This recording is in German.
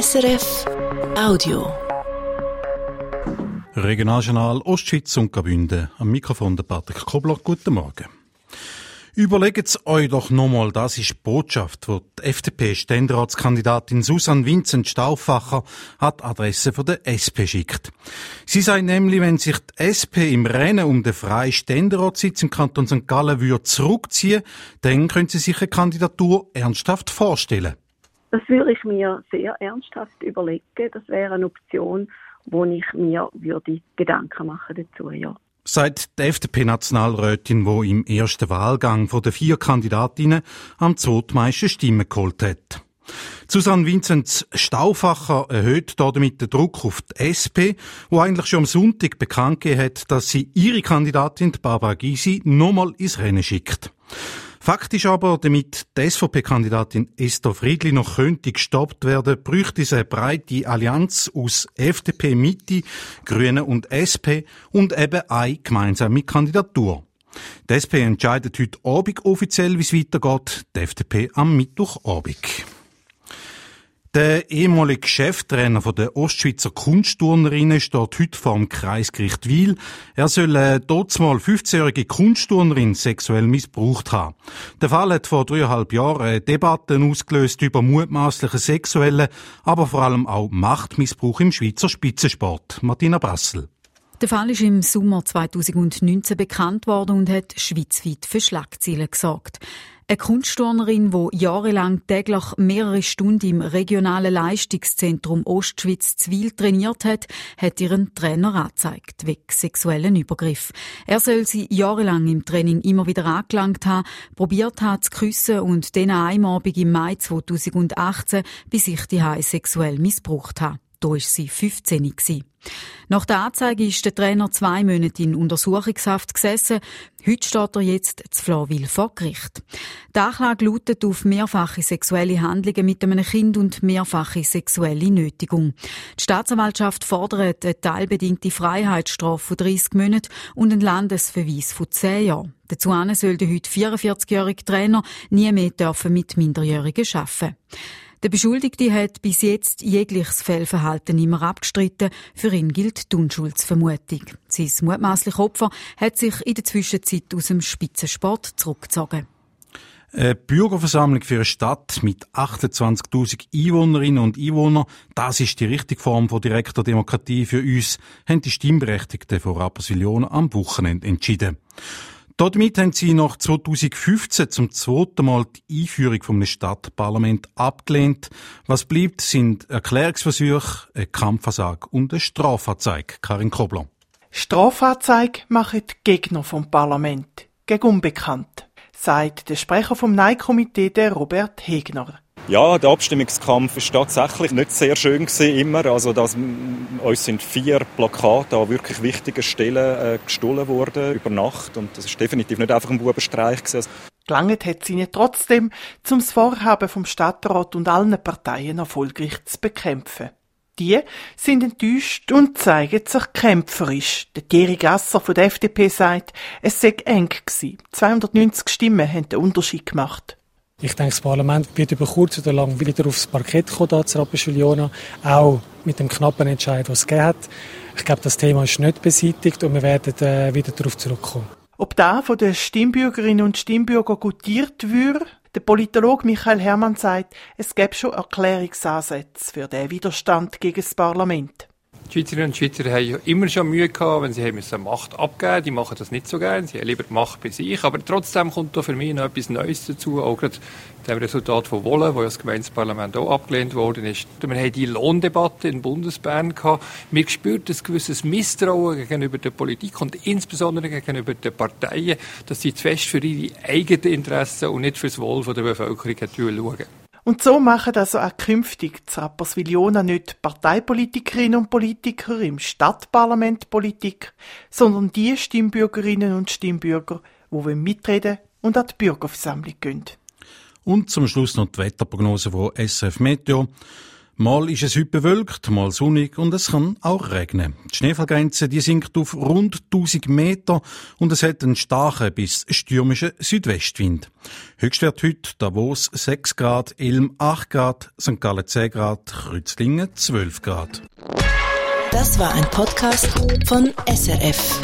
SRF Audio. Regionaljournal Ostschweiz und Graubünden. Am Mikrofon der Patrick Kobler. Guten Morgen. Überlegt's euch doch nochmal, das ist die Botschaft, die FDP-Ständeratskandidatin Susanne Vincent-Stauffacher an die Adresse von der SP schickt. Sie sagt nämlich, wenn sich die SP im Rennen um den freien Ständeratssitz im Kanton St. Gallen würde zurückziehen, dann können sie sich eine Kandidatur ernsthaft vorstellen. Das würde ich mir sehr ernsthaft überlegen. Das wäre eine Option, wo ich mir würde Gedanken machen dazu, ja. Seit die FDP-Nationalrätin, die im ersten Wahlgang von den 4 Kandidatinnen am zweitmeisten Stimmen geholt hat. Susanne Vincent-Stauffacher erhöht damit den Druck auf die SP, die eigentlich schon am Sonntag bekannt gegeben hat, dass sie ihre Kandidatin, Barbara Gysi, nochmal ins Rennen schickt. Fakt ist aber, damit die SVP-Kandidatin Esther Friedli noch könnte gestoppt werden, bräuchte es eine breite Allianz aus FDP, Mitte, Grünen und SP und eben eine gemeinsame Kandidatur. Die SP entscheidet heute Abend offiziell, wie es weitergeht, die FDP am Mittwochabend. Der ehemalige Cheftrainer der Ostschweizer Kunstturnerinnen steht heute vor dem Kreisgericht Wil. Er soll eine totsmal 15-jährige Kunstturnerin sexuell missbraucht haben. Der Fall hat vor 3,5 Jahren Debatten ausgelöst über mutmaßlichen sexuellen, aber vor allem auch Machtmissbrauch im Schweizer Spitzensport. Martina Brassel. Der Fall ist im Sommer 2019 bekannt worden und hat schweizweit für Schlagzeilen gesorgt. Eine Kunstturnerin, die jahrelang täglich mehrere Stunden im regionalen Leistungszentrum Ostschweiz Zwil trainiert hat, hat ihren Trainer angezeigt, wegen sexuellen Übergriff. Er soll sie jahrelang im Training immer wieder angelangt haben, probiert haben zu küssen und dann an einem Abend im Mai 2018 bei sich zu Hause sexuell missbraucht haben. Da war sie 15. Nach der Anzeige ist der Trainer 2 Monate in Untersuchungshaft gesessen. Heute steht er jetzt in Flawil vor Gericht. Die Anklage lautet auf mehrfache sexuelle Handlungen mit einem Kind und mehrfache sexuelle Nötigung. Die Staatsanwaltschaft fordert eine teilbedingte Freiheitsstrafe von 30 Monaten und einen Landesverweis von 10 Jahren. Dazu soll der heute 44-jährige Trainer nie mehr mit Minderjährigen arbeiten dürfen. Der Beschuldigte hat bis jetzt jegliches Fehlverhalten immer abgestritten. Für ihn gilt die Unschuldsvermutung. Sein mutmaßliches Opfer hat sich in der Zwischenzeit aus dem Spitzensport zurückgezogen. Eine Bürgerversammlung für eine Stadt mit 28'000 Einwohnerinnen und Einwohnern, das ist die richtige Form von direkter Demokratie für uns, haben die Stimmberechtigten von Rappersilion am Wochenende entschieden. Damit haben sie nach 2015 zum zweiten Mal die Einführung eines Stadtparlaments abgelehnt. Was bleibt, sind Erklärungsversuche, ein Kampfanzeige und eine Strafanzeige. Karin Kobler. Strafanzeige machen die Gegner vom Parlament gegen Unbekannt, sagt der Sprecher vom Nein-Komitee, der Robert Hegner. Ja, der Abstimmungskampf ist tatsächlich nicht sehr schön gewesen, immer. Also, uns sind 4 Plakate an wirklich wichtigen Stellen gestohlen worden über Nacht. Und das ist definitiv nicht einfach ein Bubenstreich gewesen. Gelangt hat sie nicht trotzdem, um das Vorhaben vom Stadtrat und allen Parteien erfolgreich zu bekämpfen. Die sind enttäuscht und zeigen sich kämpferisch. Der Thierry Gasser von der FDP sagt, es sei eng gewesen. 290 Stimmen haben den Unterschied gemacht. Ich denke, das Parlament wird über kurz oder lang wieder aufs Parkett kommen, hier zu Rapperswil-Jona, auch mit dem knappen Entscheid, den es gegeben hat. Ich glaube, das Thema ist nicht beseitigt und wir werden wieder darauf zurückkommen. Ob da von den Stimmbürgerinnen und Stimmbürgern gutiert würde? Der Politologe Michael Herrmann sagt, es gäbe schon Erklärungsansätze für den Widerstand gegen das Parlament. Die Schweizerinnen und Schweizer haben immer schon Mühe gehabt, wenn sie Macht abgeben mussten. Die machen das nicht so gerne, sie haben lieber die Macht bei sich. Aber trotzdem kommt da für mich noch etwas Neues dazu, auch gerade dem Resultat von Wohlen, wo ja das Gemeindeparlament auch abgelehnt worden ist. Wir haben die Lohndebatte in Bundesbern gehabt. Wir spürt ein gewisses Misstrauen gegenüber der Politik und insbesondere gegenüber den Parteien, dass sie zu fest für ihre eigenen Interessen und nicht für das Wohl der Bevölkerung schauen. Und so machen also auch künftig in Rapperswil-Jona nicht Parteipolitikerinnen und Politiker im Stadtparlament Politik, sondern die Stimmbürgerinnen und Stimmbürger, die mitreden und an die Bürgerversammlung gehen. Und zum Schluss noch die Wetterprognose von SRF Meteo. Mal ist es heute bewölkt, mal sonnig und es kann auch regnen. Die Schneefallgrenze die sinkt auf rund 1000 Meter und es hat einen starken bis stürmischen Südwestwind. Höchstwert heute Davos 6 Grad, Elm 8 Grad, St. Gallen 10 Grad, Kreuzlingen 12 Grad. Das war ein Podcast von SRF.